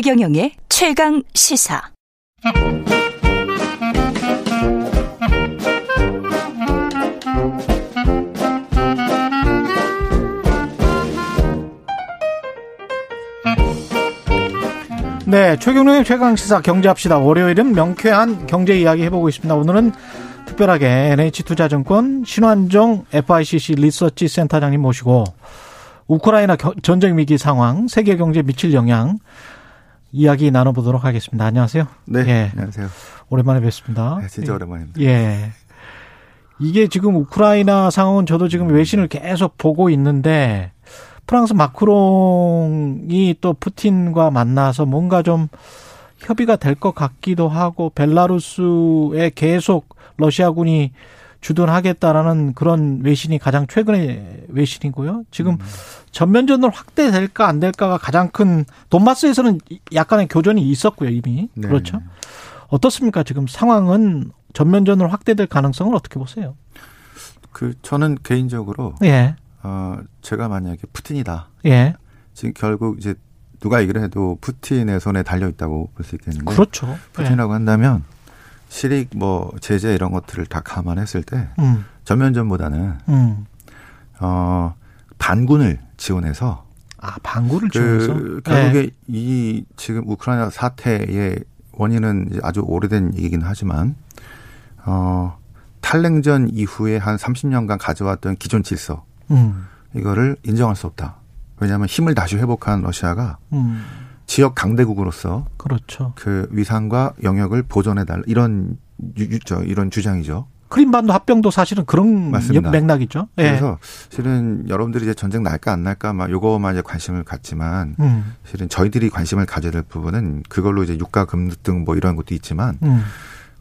최경영의 최강 시사. 네, 최경영의 최강시사 경제합시다. 월요일은 명쾌한 경제 이야기 해보고 있습니다. 오늘은 특별하게 NH투자증권 신환종 FICC 리서치 센터장님 모시고 우크라이나 전쟁 위기 상황, 세계 경제에 미칠 영향 이야기 나눠보도록 하겠습니다. 안녕하세요. 네, 예. 안녕하세요. 오랜만에 뵙습니다. 네, 진짜 오랜만입니다. 예, 이게 지금 우크라이나 상황은 저도 지금 외신을 계속 보고 있는데 프랑스 마크롱이 또 푸틴과 만나서 뭔가 좀 협의가 될 것 같기도 하고 벨라루스에 계속 러시아군이 주둔하겠다라는 그런 외신이 가장 최근의 외신이고요. 지금 전면전으로 확대될까 안 될까가 가장 큰, 돈바스에서는 약간의 교전이 있었고요, 이미. 네. 그렇죠. 어떻습니까? 지금 상황은 전면전으로 확대될 가능성을 어떻게 보세요? 저는 개인적으로. 예. 제가 만약에 푸틴이다. 예. 지금 결국 이제 누가 얘기를 해도 푸틴의 손에 달려 있다고 볼 수 있겠는데. 그렇죠. 푸틴이라고 예. 한다면 실익 제재 이런 것들을 다 감안했을 때 전면전보다는 반군을 지원해서 반군을 지원해서 결국에 예. 이 지금 우크라이나 사태의 원인은 이제 아주 오래된 얘기긴 하지만 탈냉전 이후에 한 30년간 가져왔던 기존 질서 이거를 인정할 수 없다. 왜냐하면 힘을 다시 회복한 러시아가 지역 강대국으로서 그렇죠. 그 위상과 영역을 보존해달라 이런 주장이죠. 크림반도 합병도 사실은 그런 맥락이죠. 예. 그래서 실은 여러분들이 이제 전쟁 날까 안 날까 막 요거만 이제 관심을 갖지만 실은 저희들이 관심을 가져야 될 부분은 그걸로 이제 유가 급등 뭐 이런 것도 있지만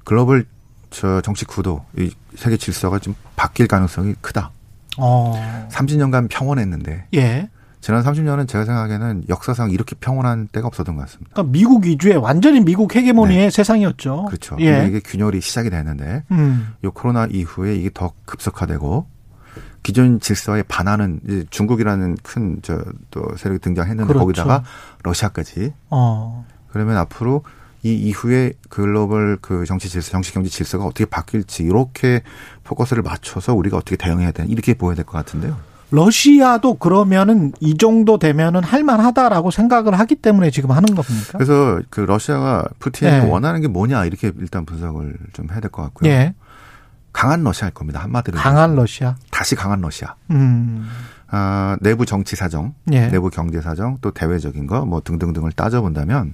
글로벌 정치 구도, 이 세계 질서가 좀 바뀔 가능성이 크다. 30년간 평온했는데 예. 지난 30년은 제가 생각에는 역사상 이렇게 평온한 때가 없었던 것 같습니다. 그러니까 미국 위주의 완전히 미국 헤게모니의 네. 세상이었죠. 그렇죠. 예. 근데 이게 균열이 시작이 됐는데 요 코로나 이후에 이게 더 급속화되고 기존 질서에 반하는 이제 중국이라는 큰 또 세력이 등장했는데 그렇죠. 거기다가 러시아까지. 그러면 앞으로 이 이후에 글로벌 그 정치 질서, 정치 경제 질서가 어떻게 바뀔지 이렇게 포커스를 맞춰서 우리가 어떻게 대응해야 되나 이렇게 보여야 될 것 같은데요. 러시아도 그러면은 이 정도 되면은 할만하다라고 생각을 하기 때문에 지금 하는 겁니까? 그래서 그 러시아가 푸틴이 네. 원하는 게 뭐냐 이렇게 일단 분석을 좀 해야 될 것 같고요. 네. 강한 러시아일 겁니다. 한마디로. 강한 러시아. 다시 강한 러시아. 내부 정치 사정, 네. 내부 경제 사정, 또 대외적인 거 뭐 등등등을 따져본다면.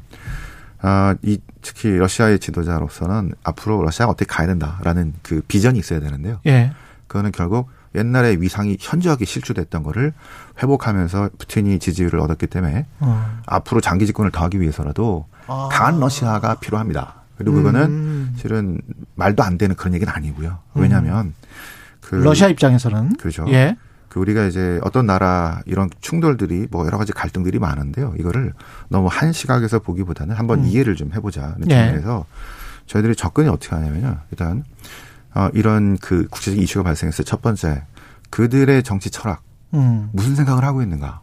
특히 러시아의 지도자로서는 앞으로 러시아가 어떻게 가야 된다라는 그 비전이 있어야 되는데요. 예. 그거는 결국 옛날의 위상이 현저하게 실추됐던 거를 회복하면서 푸틴이 지지율을 얻었기 때문에 앞으로 장기 집권을 더하기 위해서라도 강한 러시아가 필요합니다. 그리고 그거는 실은 말도 안 되는 그런 얘기는 아니고요. 왜냐하면 러시아 입장에서는. 그렇죠. 예. 우리가 이제 어떤 나라 이런 충돌들이 뭐 여러 가지 갈등들이 많은데요. 이거를 너무 한 시각에서 보기보다는 한번 이해를 좀 해보자. 그래서 예. 저희들이 접근이 어떻게 하냐면요. 일단 이런 그 국제적인 이슈가 발생했을 때 첫 번째 그들의 정치 철학 무슨 생각을 하고 있는가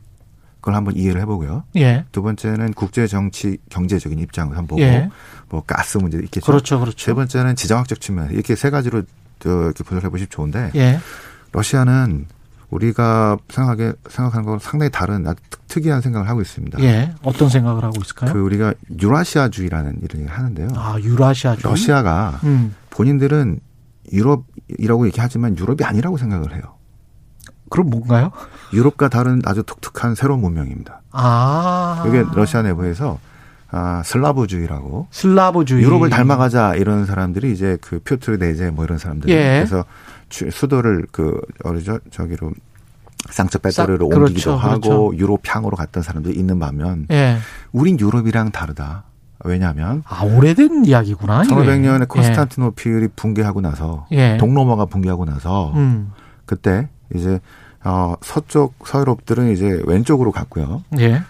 그걸 한번 이해를 해보고요. 예. 두 번째는 국제 정치 경제적인 입장을 한번 보고 예. 뭐 가스 문제 있겠죠. 그렇죠, 그렇죠. 세 번째는 지정학적 측면 이렇게 세 가지로 이렇게 분석해 보시면 좋은데 예. 러시아는 우리가 생각하는 거랑 상당히 다른 특이한 생각을 하고 있습니다. 예. 어떤 생각을 하고 있을까요? 우리가 유라시아주의라는 이런 얘기를 하는데요. 유라시아주의. 러시아가 본인들은 유럽이라고 얘기하지만 유럽이 아니라고 생각을 해요. 그럼 뭔가요? 유럽과 다른 아주 독특한 새로운 문명입니다. 이게 러시아 내부에서 슬라브주의라고. 슬라브주의. 유럽을 닮아가자 이런 사람들이 이제 그 표트르 내제 뭐 이런 사람들이 예. 그래서 수도를 상트페테르부르크로 옮기기도 그렇죠, 하고 그렇죠. 유럽향으로 갔던 사람들이 있는 반면 예. 우린 유럽이랑 다르다. 왜냐하면 오래된 이야기구나. 1500년에 콘스탄티노플이 예. 붕괴하고 나서 예. 동로마가 붕괴하고 나서 그때 이제 서쪽 서유럽들은 이제 왼쪽으로 갔고요. 예.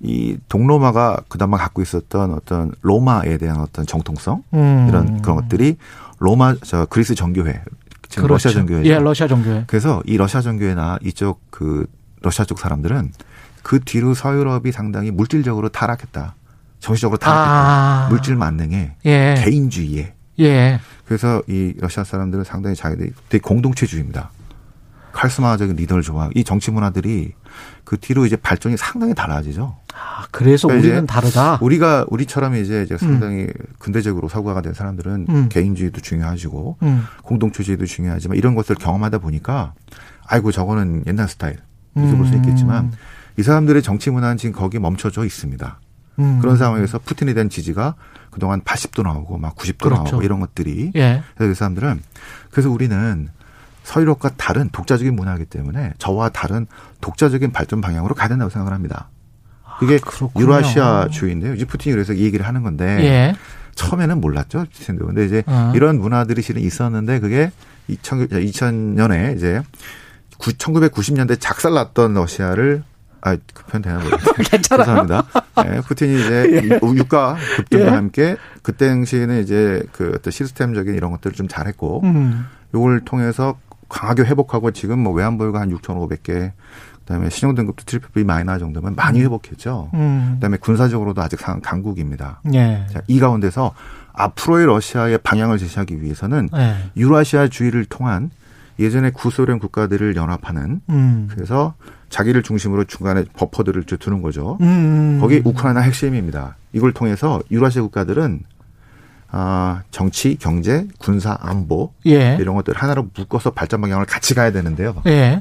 이 동로마가 그다음에 갖고 있었던 어떤 로마에 대한 어떤 정통성 그런 것들이 그리스 정교회, 지금 그렇죠. 러시아 정교회죠. 예, 러시아 정교회. 그래서 이 러시아 정교회나 이쪽 러시아 쪽 사람들은 그 뒤로 서유럽이 상당히 물질적으로 타락했다. 정신적으로 타락했다. 아. 물질 만능에 예. 개인주의에. 예. 그래서 이 러시아 사람들은 상당히 자기들이 되게 공동체주의입니다. 카리스마적인 리더를 좋아하고 이 정치 문화들이 그 뒤로 이제 발전이 상당히 달라지죠. 아, 그래서 그러니까 우리는 다르다. 우리처럼 이제 상당히 근대적으로 사고가 된 사람들은 개인주의도 중요하시고 공동체주의도 중요하지만 이런 것을 경험하다 보니까 아이고 저거는 옛날 스타일 이렇게 볼 수 있겠지만 이 사람들의 정치 문화는 지금 거기 멈춰져 있습니다. 그런 상황에서 푸틴에 대한 지지가 그동안 80도 나오고 막 90도 그렇죠. 나오고 이런 것들이 예. 그래서 이 사람들은 그래서 우리는 서유럽과 다른 독자적인 문화이기 때문에 저와 다른 독자적인 발전 방향으로 가야 된다고 생각을 합니다. 그게 아, 유라시아주의인데요. 이제 푸틴이 그래서 이 얘기를 하는 건데 예. 처음에는 몰랐죠. 그런데 이제 이런 문화들이 실은 있었는데 그게 2000년에 이제 1990년대 작살났던 러시아를 아, 그 표현 되나 모르겠어요. 괜찮아요. 죄송합니다. 네, 푸틴이 이제 예. 유가 급등과 예. 함께 그때 당시에는 이제 그 어떤 시스템적인 이런 것들을 좀 잘했고 이걸 통해서 강하게 회복하고 지금 뭐 외환보유가 한 6,500개 그다음에 신용등급도 BBB- 정도면 많이 회복했죠. 그다음에 군사적으로도 아직 강국입니다. 예. 자, 이 가운데서 앞으로의 러시아의 방향을 제시하기 위해서는 예. 유라시아주의를 통한 예전에 구소련 국가들을 연합하는 그래서 자기를 중심으로 중간에 버퍼들을 두는 거죠. 거기 우크라이나 핵심입니다. 이걸 통해서 유라시아 국가들은 정치, 경제, 군사, 안보 예. 이런 것들 하나로 묶어서 발전 방향을 같이 가야 되는데요. 예.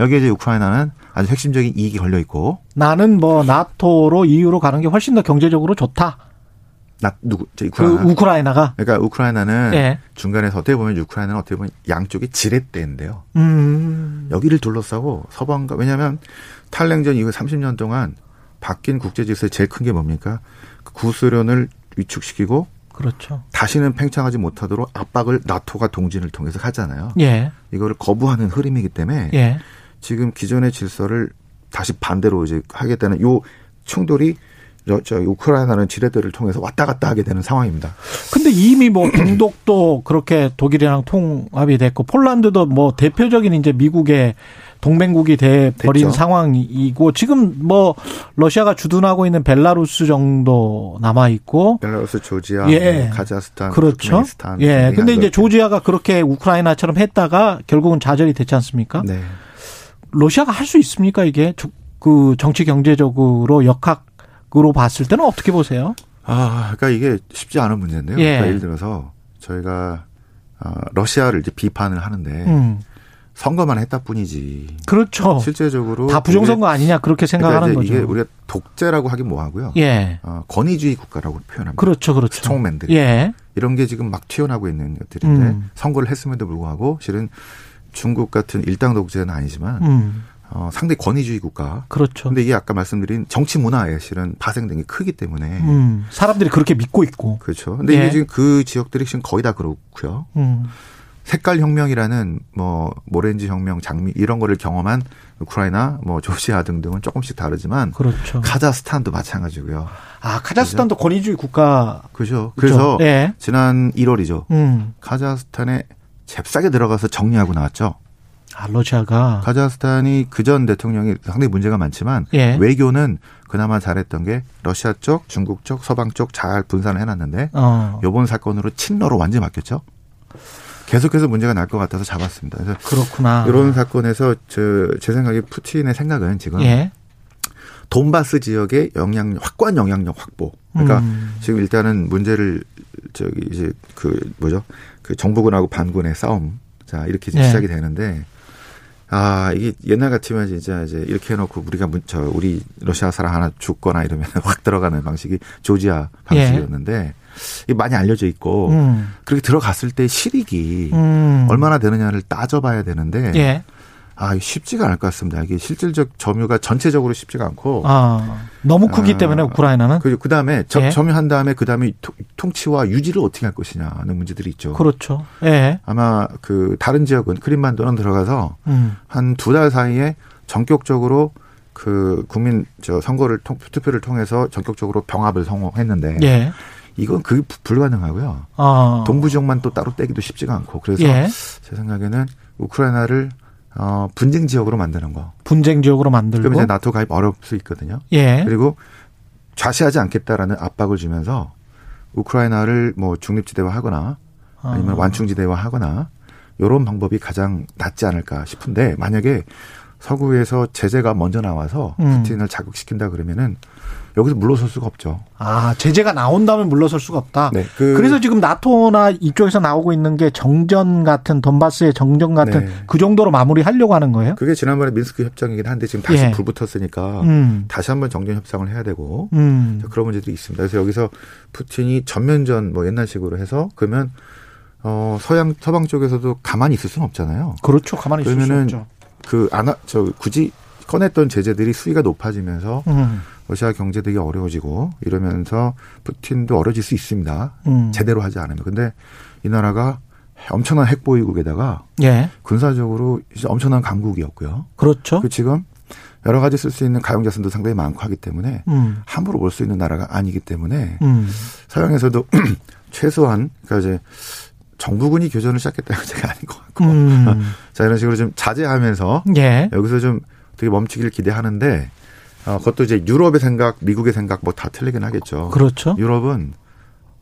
여기에 이제 우크라이나는 아주 핵심적인 이익이 걸려 있고 나는 뭐 나토로 EU로 가는 게 훨씬 더 경제적으로 좋다. 우크라이나가? 그러니까 우크라이나는 예. 중간에서 어떻게 보면 우크라이나는 어떻게 보면 양쪽이 지렛대인데요. 여기를 둘러싸고 서방과 왜냐하면 탈냉전 이후 30년 동안 바뀐 국제 질서의 제일 큰 게 뭡니까? 구소련을 위축시키고 그렇죠. 다시는 팽창하지 못하도록 압박을 나토가 동진을 통해서 하잖아요. 예. 이거를 거부하는 흐름이기 때문에 예. 지금 기존의 질서를 다시 반대로 이제 하겠다는 이 충돌이 우크라이나는 지뢰들을 통해서 왔다 갔다 하게 되는 상황입니다. 근데 이미 뭐 동독도 그렇게 독일이랑 통합이 됐고 폴란드도 뭐 대표적인 이제 미국의 동맹국이 돼 버린 상황이고 지금 뭐 러시아가 주둔하고 있는 벨라루스 정도 남아 있고 벨라루스, 조지아, 예. 카자흐스탄, 그렇죠. 크림반도. 예. 근데 이제 조지아가 그렇게 우크라이나처럼 했다가 결국은 좌절이 됐지 않습니까? 네. 러시아가 할 수 있습니까? 이게 그 정치 경제적으로 역학으로 봤을 때는 어떻게 보세요? 아, 그러니까 이게 쉽지 않은 문제인데요. 예. 그러니까 예를 들어서 저희가 러시아를 이제 비판을 하는데 선거만 했다 뿐이지. 그렇죠. 실제적으로 다 부정선거 아니냐 그렇게 생각하는 그러니까 거죠. 이게 우리가 독재라고 하긴 뭐하고요. 예. 권위주의 국가라고 표현합니다. 그렇죠, 그렇죠. 스트롱맨들. 예. 이런 게 지금 막 튀어나오고 있는 것들인데 선거를 했음에도 불구하고 실은 중국 같은 일당 독재는 아니지만. 상당히 권위주의 국가. 그렇죠. 근데 이게 아까 말씀드린 정치 문화에 실은 파생된 게 크기 때문에. 사람들이 그렇게 믿고 있고. 그렇죠. 근데 예. 이게 지금 그 지역들이 지금 거의 다 그렇고요. 색깔 혁명이라는 뭐, 오렌지 혁명, 장미, 이런 거를 경험한 우크라이나, 뭐, 조지아 등등은 조금씩 다르지만. 그렇죠. 카자흐스탄도 마찬가지고요. 아, 카자흐스탄도 그렇죠? 권위주의 국가. 그렇죠. 그래서 예. 지난 1월이죠. 카자흐스탄에 잽싸게 들어가서 정리하고 나왔죠. 아, 러시아가. 카자흐스탄이 그전 대통령이 상당히 문제가 많지만 예. 외교는 그나마 잘했던 게 러시아 쪽, 중국 쪽, 서방 쪽 잘 분산을 해놨는데 이번 사건으로 친러로 완전히 바뀌었죠. 계속해서 문제가 날 것 같아서 잡았습니다. 그래서 그렇구나. 이런 사건에서 제 생각에 푸틴의 생각은 지금 예. 돈바스 지역의 확고한 영향력 확보. 그러니까 지금 일단은 문제를 저기 이제 그 정부군하고 반군의 싸움. 자 이렇게 이제 예. 시작이 되는데. 아, 이게 옛날 같으면 진짜 이제 이렇게 해놓고 우리가 우리 러시아 사람 하나 죽거나 이러면 확 들어가는 방식이 조지아 방식이었는데 예. 이게 많이 알려져 있고 그렇게 들어갔을 때 실익이 얼마나 되느냐를 따져봐야 되는데 예. 아, 쉽지가 않을 것 같습니다. 이게 실질적 점유가 전체적으로 쉽지가 않고 너무 크기 때문에 우크라이나는 그 다음에 예. 점유한 다음에 그 다음에 통치와 유지를 어떻게 할 것이냐는 문제들이 있죠. 그렇죠. 예. 아마 그 다른 지역은 크림반도는 들어가서 한 두 달 사이에 전격적으로 그 국민 선거를 투표를 통해서 전격적으로 병합을 성공했는데 예. 이건 그게 불가능하고요. 동부 지역만 또 따로 떼기도 쉽지가 않고 그래서 예. 제 생각에는 우크라이나를 분쟁 지역으로 만드는 거. 분쟁 지역으로 만들고. 그럼 이제 나토 가입 어려울 수 있거든요. 예. 그리고 좌시하지 않겠다라는 압박을 주면서 우크라이나를 뭐 중립지대화하거나 아니면 완충지대화하거나 이런 방법이 가장 낫지 않을까 싶은데, 만약에 서구에서 제재가 먼저 나와서 푸틴을 자극시킨다 그러면은 여기서 물러설 수가 없죠. 아, 제재가 나온다면 물러설 수가 없다. 네, 그래서 지금 나토나 이쪽에서 나오고 있는 게 정전 같은, 돈바스의 정전 같은, 네. 그 정도로 마무리하려고 하는 거예요? 그게 지난번에 민스크 협정이긴 한데 지금 다시 불 붙었으니까 다시 한번 정전 협상을 해야 되고 그런 문제도 있습니다. 그래서 여기서 푸틴이 전면전 뭐 옛날식으로 해서 그러면 서방 쪽에서도 가만히 있을 수는 없잖아요. 그렇죠. 가만히 있을 수는 없죠. 굳이 꺼냈던 제재들이 수위가 높아지면서 러시아 경제 되게 어려워지고 이러면서 푸틴도 어려질 수 있습니다. 제대로 하지 않으면. 근데 이 나라가 엄청난 핵보유국에다가 예. 군사적으로 엄청난 강국이었고요. 그렇죠. 그리고 지금 여러 가지 쓸 수 있는 가용자산도 상당히 많고 하기 때문에 함부로 올 수 있는 나라가 아니기 때문에 서양에서도 최소한 그러니까 이제 정부군이 교전을 시작했다는 문제가 아닌 것 같고 자, 이런 식으로 좀 자제하면서 예. 여기서 좀 되게 멈추기를 기대하는데 그것도 이제 유럽의 생각, 미국의 생각 뭐 다 틀리긴 하겠죠. 그렇죠. 유럽은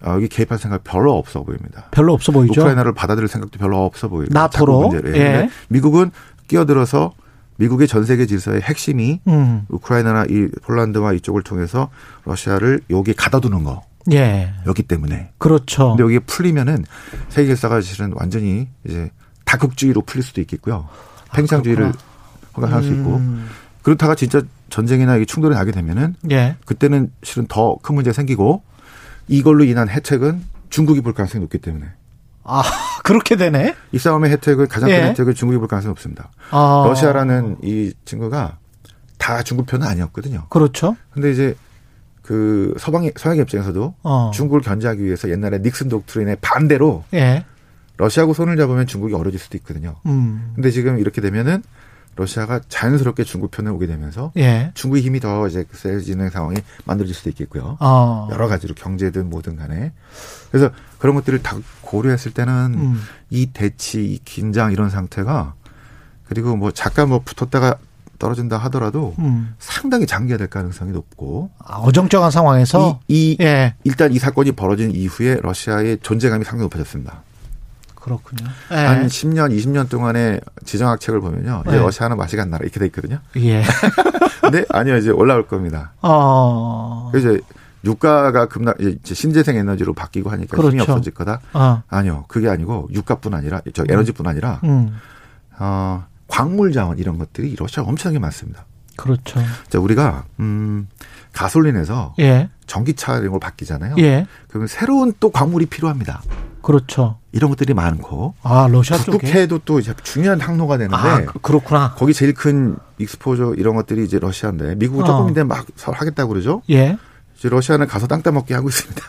여기 개입할 생각 별로 없어 보입니다. 별로 없어 보이죠. 우크라이나를 받아들일 생각도 별로 없어 보이고. 나토로. 예. 미국은 끼어들어서 미국의 전 세계 질서의 핵심이 우크라이나나 이 폴란드와 이쪽을 통해서 러시아를 여기 가둬두는 거. 예. 여기 때문에. 그렇죠. 근데 여기에 풀리면은 세계 질서가 사실은 완전히 이제 다국주의로 풀릴 수도 있겠고요. 팽창주의를 허가할 수 있고. 그렇다가 진짜 전쟁이나 이게 충돌이 나게 되면은 예. 그때는 실은 더 큰 문제가 생기고 이걸로 인한 혜택은 중국이 볼 가능성이 높기 때문에. 아, 그렇게 되네. 이 싸움의 혜택을 가장 큰 예. 혜택을 중국이 볼 가능성이 높습니다. 아. 러시아라는 이 친구가 다 중국 편은 아니었거든요. 그렇죠. 근데 이제 서양의 입장에서도 중국을 견제하기 위해서 옛날에 닉슨 독트린의 반대로 예. 러시아하고 손을 잡으면 중국이 어려질 수도 있거든요. 근데 지금 이렇게 되면은 러시아가 자연스럽게 중국 편에 오게 되면서 예. 중국의 힘이 더 이제 세지는 상황이 만들어질 수도 있겠고요. 여러 가지로 경제든 뭐든 간에. 그래서 그런 것들을 다 고려했을 때는 이 대치, 이 긴장 이런 상태가 그리고 뭐 잠깐 뭐 붙었다가 떨어진다 하더라도 상당히 장기화될 가능성이 높고. 아, 어정쩡한 상황에서 예. 일단 이 사건이 벌어진 이후에 러시아의 존재감이 상당히 높아졌습니다. 그렇군요. 예. 한 10년, 20년 동안의 지정학 책을 보면요. 예. 러시아는 맛이 간 나라 이렇게 돼 있거든요. 예. 근데 아니요. 이제 올라올 겁니다. 그래서 이제 유가가 이제 신재생 에너지로 바뀌고 하니까 그렇죠. 힘이 없어질 거다. 아니요. 그게 아니고 유가뿐 아니라 에너지뿐 아니라 광물 자원 이런 것들이 러시아가 엄청나게 많습니다. 그렇죠. 자, 우리가 가솔린에서 예. 전기차 이런 걸 바뀌잖아요. 예. 그러면 새로운 또 광물이 필요합니다. 그렇죠. 이런 것들이 많고. 아, 러시아 쪽에. 북극해도 또 이제 중요한 항로가 되는데. 아, 그렇구나. 거기 제일 큰 익스포저 이런 것들이 이제 러시아인데 미국은 조금인데 막 하겠다고 그러죠. 예. 이제 러시아는 가서 땅 따먹게 하고 있습니다.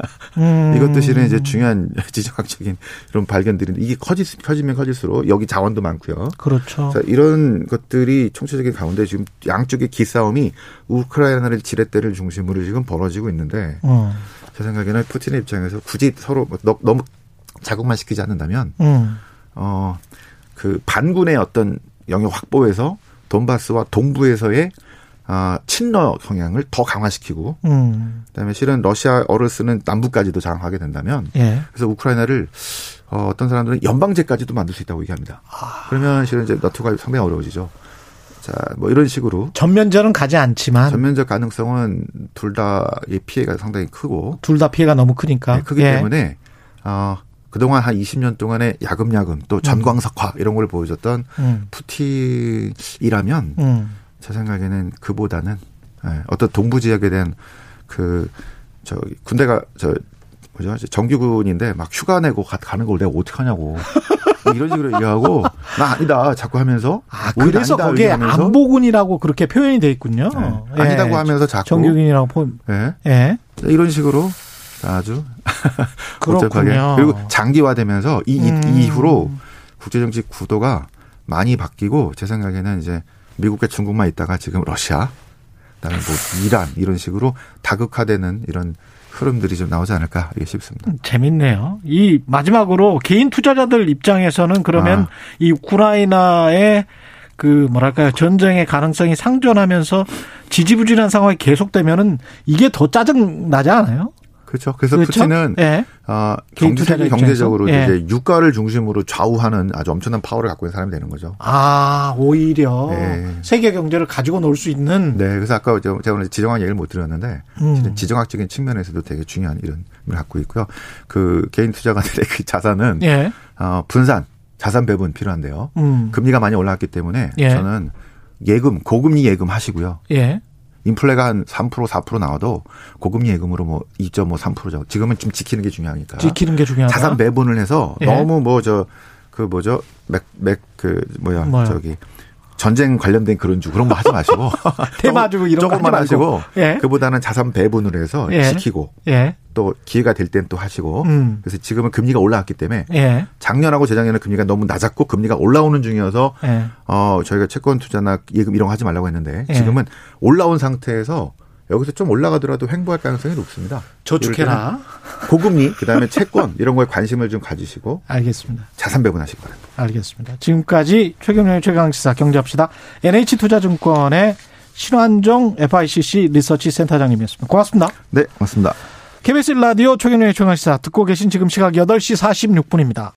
이것도 실은 이제 중요한 지정학적인 이런 발견들인데 이게 커지면 커질수록 여기 자원도 많고요. 그렇죠. 자, 이런 것들이 총체적인 가운데 지금 양쪽의 기싸움이 우크라이나를 지렛대를 중심으로 지금 벌어지고 있는데 제 생각에는 푸틴의 입장에서 굳이 서로 너무 자극만 시키지 않는다면 반군의 어떤 영역 확보에서 돈바스와 동부에서의 친러 성향을 더 강화시키고 그다음에 실은 러시아어를 쓰는 남부까지도 장악하게 된다면 예. 그래서 우크라이나를 어떤 사람들은 연방제까지도 만들 수 있다고 얘기합니다. 그러면 실은 이제 나토가 상당히 어려워지죠. 자, 뭐 이런 식으로 전면전은 가지 않지만 전면적 가능성은 둘 다의 피해가 상당히 크고 둘 다 피해가 너무 크니까 네, 크기 예. 때문에 그동안 한 20년 동안의 야금야금 또 전광석화 이런 걸 보여줬던 푸틴이라면 제 생각에는 그보다는 어떤 동부 지역에 대한 군대가 뭐죠 정규군인데 막 휴가 내고 가는 걸 내가 어떻게 하냐고 이런 식으로 얘기하고 나 아니다 자꾸 하면서 그래서 거기에 안보군이라고 그렇게 표현이 돼 있군요. 네. 아니다고 예. 하면서 자꾸 정규군이라고 예. 예. 이런 식으로 아주 그렇군요. 그리고 장기화되면서 이 이후로 국제정치 구도가 많이 바뀌고 제 생각에는 이제 미국과 중국만 있다가 지금 러시아, 그다음에 뭐 이란 이런 식으로 다극화되는 이런 흐름들이 좀 나오지 않을까 싶습니다. 재밌네요. 이 마지막으로 개인 투자자들 입장에서는 그러면 이 우크라이나의 그 뭐랄까요, 전쟁의 가능성이 상존하면서 지지부진한 상황이 계속되면은 이게 더 짜증 나지 않아요? 그렇죠. 그래서 그렇죠? 푸틴은 네. 세계 경제적으로 네. 이제 유가를 중심으로 좌우하는 아주 엄청난 파워를 갖고 있는 사람이 되는 거죠. 아, 오히려 네. 세계 경제를 가지고 놀 수 있는. 네. 그래서 아까 제가 오늘 지정학 얘기를 못 드렸는데 지정학적인 측면에서도 되게 중요한 이름을 갖고 있고요. 그 개인 투자가들의 그 자산은 네. 분산, 자산 배분 필요한데요. 금리가 많이 올라왔기 때문에 네. 저는 예금, 고금리 예금 하시고요. 예. 네. 인플레가 한 3% 4% 나와도 고금리 예금으로 뭐 2.5% 3% 정도. 지금은 좀 지키는 게 중요하니까. 지키는 게 중요하다. 자산 배분을 해서 예. 너무 전쟁 관련된 그런 거 하지 마시고 대마주 이런 거 조금만 하시고 예. 그보다는 자산 배분을 해서 예. 지키고 예. 또 기회가 될 땐 또 하시고 그래서 지금은 금리가 올라왔기 때문에 예. 작년하고 재작년에 금리가 너무 낮았고 금리가 올라오는 중이어서 예. 저희가 채권 투자나 예금 이런 거 하지 말라고 했는데 지금은 예. 올라온 상태에서 여기서 좀 올라가더라도 횡보할 가능성이 높습니다. 저축해라. 고금리 그다음에 채권 이런 거에 관심을 좀 가지시고 알겠습니다. 자산 배분하시기 바랍니다. 알겠습니다. 지금까지 최경영의 최강시사 경제합시다. NH투자증권의 신환종 FICC 리서치 센터장님이었습니다. 고맙습니다. 네, 고맙습니다. KBS 라디오 최경영의 최강시사 듣고 계신 지금 시각 8시 46분입니다.